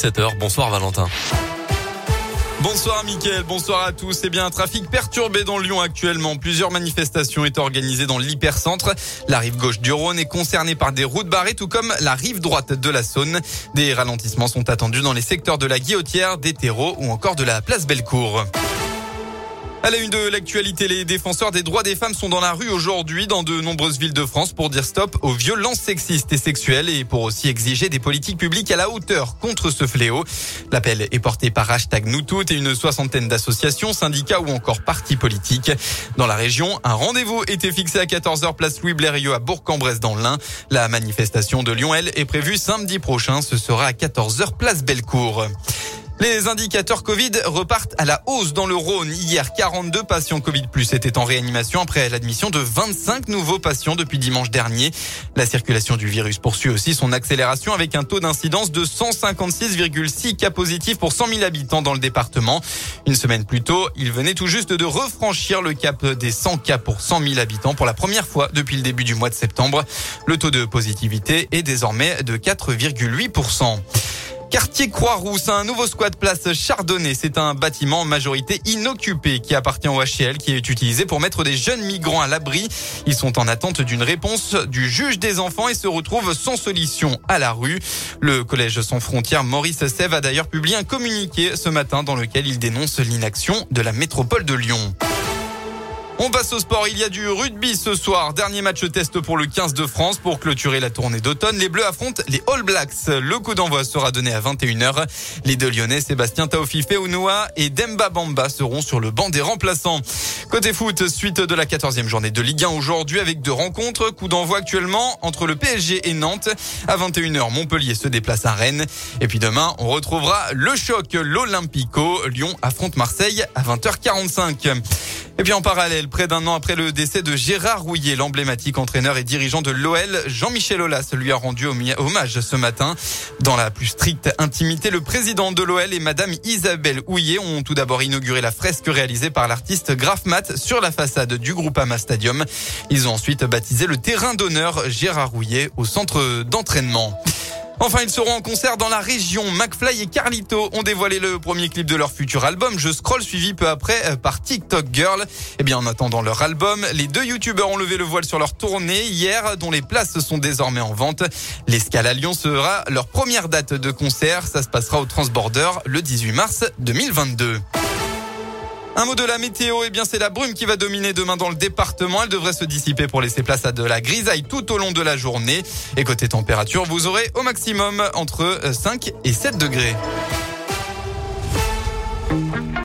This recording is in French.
17h. Bonsoir Valentin. Bonsoir Mickaël, bonsoir à tous. Eh bien, un trafic perturbé dans Lyon actuellement. Plusieurs manifestations étaient organisées dans l'hypercentre. La rive gauche du Rhône est concernée par des routes barrées, tout comme la rive droite de la Saône. Des ralentissements sont attendus dans les secteurs de la Guillotière, des Terreaux ou encore de la place Bellecour. À la une de l'actualité, les défenseurs des droits des femmes sont dans la rue aujourd'hui dans de nombreuses villes de France pour dire stop aux violences sexistes et sexuelles et pour aussi exiger des politiques publiques à la hauteur contre ce fléau. L'appel est porté par #noustoutes et une soixantaine d'associations, syndicats ou encore partis politiques. Dans la région, un rendez-vous était fixé à 14h place Louis Blériot à Bourg-en-Bresse dans l'Ain. La manifestation de Lyon, elle, est prévue samedi prochain. Ce sera à 14h place Bellecour. Les indicateurs Covid repartent à la hausse dans le Rhône. Hier, 42 patients Covid+ étaient en réanimation après l'admission de 25 nouveaux patients depuis dimanche dernier. La circulation du virus poursuit aussi son accélération avec un taux d'incidence de 156,6 cas positifs pour 100 000 habitants dans le département. Une semaine plus tôt, il venait tout juste de refranchir le cap des 100 cas pour 100 000 habitants pour la première fois depuis le début du mois de septembre. Le taux de positivité est désormais de 4,8%. Quartier Croix-Rousse, un nouveau squat place Chardonnet. C'est un bâtiment en majorité inoccupé qui appartient au HCL, qui est utilisé pour mettre des jeunes migrants à l'abri. Ils sont en attente d'une réponse du juge des enfants et se retrouvent sans solution à la rue. Le collège sans frontières Maurice Sèvres a d'ailleurs publié un communiqué ce matin dans lequel il dénonce l'inaction de la métropole de Lyon. On passe au sport, il y a du rugby ce soir. Dernier match test pour le 15 de France. Pour clôturer la tournée d'automne, les Bleus affrontent les All Blacks. Le coup d'envoi sera donné à 21h. Les deux Lyonnais, Sébastien Taofi-Feunua et Demba Bamba, seront sur le banc des remplaçants. Côté foot, suite de la 14e journée de Ligue 1 aujourd'hui avec deux rencontres. Coup d'envoi actuellement entre le PSG et Nantes. À 21h, Montpellier se déplace à Rennes. Et puis demain, on retrouvera le choc, l'Olympico. Lyon affronte Marseille à 20h45. Et bien en parallèle, près d'un an après le décès de Gérard Houllier, l'emblématique entraîneur et dirigeant de l'OL, Jean-Michel Aulas lui a rendu hommage ce matin. Dans la plus stricte intimité, le président de l'OL et madame Isabelle Houllier ont tout d'abord inauguré la fresque réalisée par l'artiste Grafmat sur la façade du Groupama Stadium. Ils ont ensuite baptisé le terrain d'honneur Gérard Houllier au centre d'entraînement. Enfin, ils seront en concert dans la région. McFly et Carlito ont dévoilé le premier clip de leur futur album, Je Scroll, suivi peu après par TikTok Girl. Eh bien, en attendant leur album, les deux youtubeurs ont levé le voile sur leur tournée hier, dont les places sont désormais en vente. L'escale à Lyon sera leur première date de concert. Ça se passera au Transbordeur le 18 mars 2022. Un mot de la météo, eh bien c'est la brume qui va dominer demain dans le département. Elle devrait se dissiper pour laisser place à de la grisaille tout au long de la journée. Et côté température, vous aurez au maximum entre 5 et 7 degrés.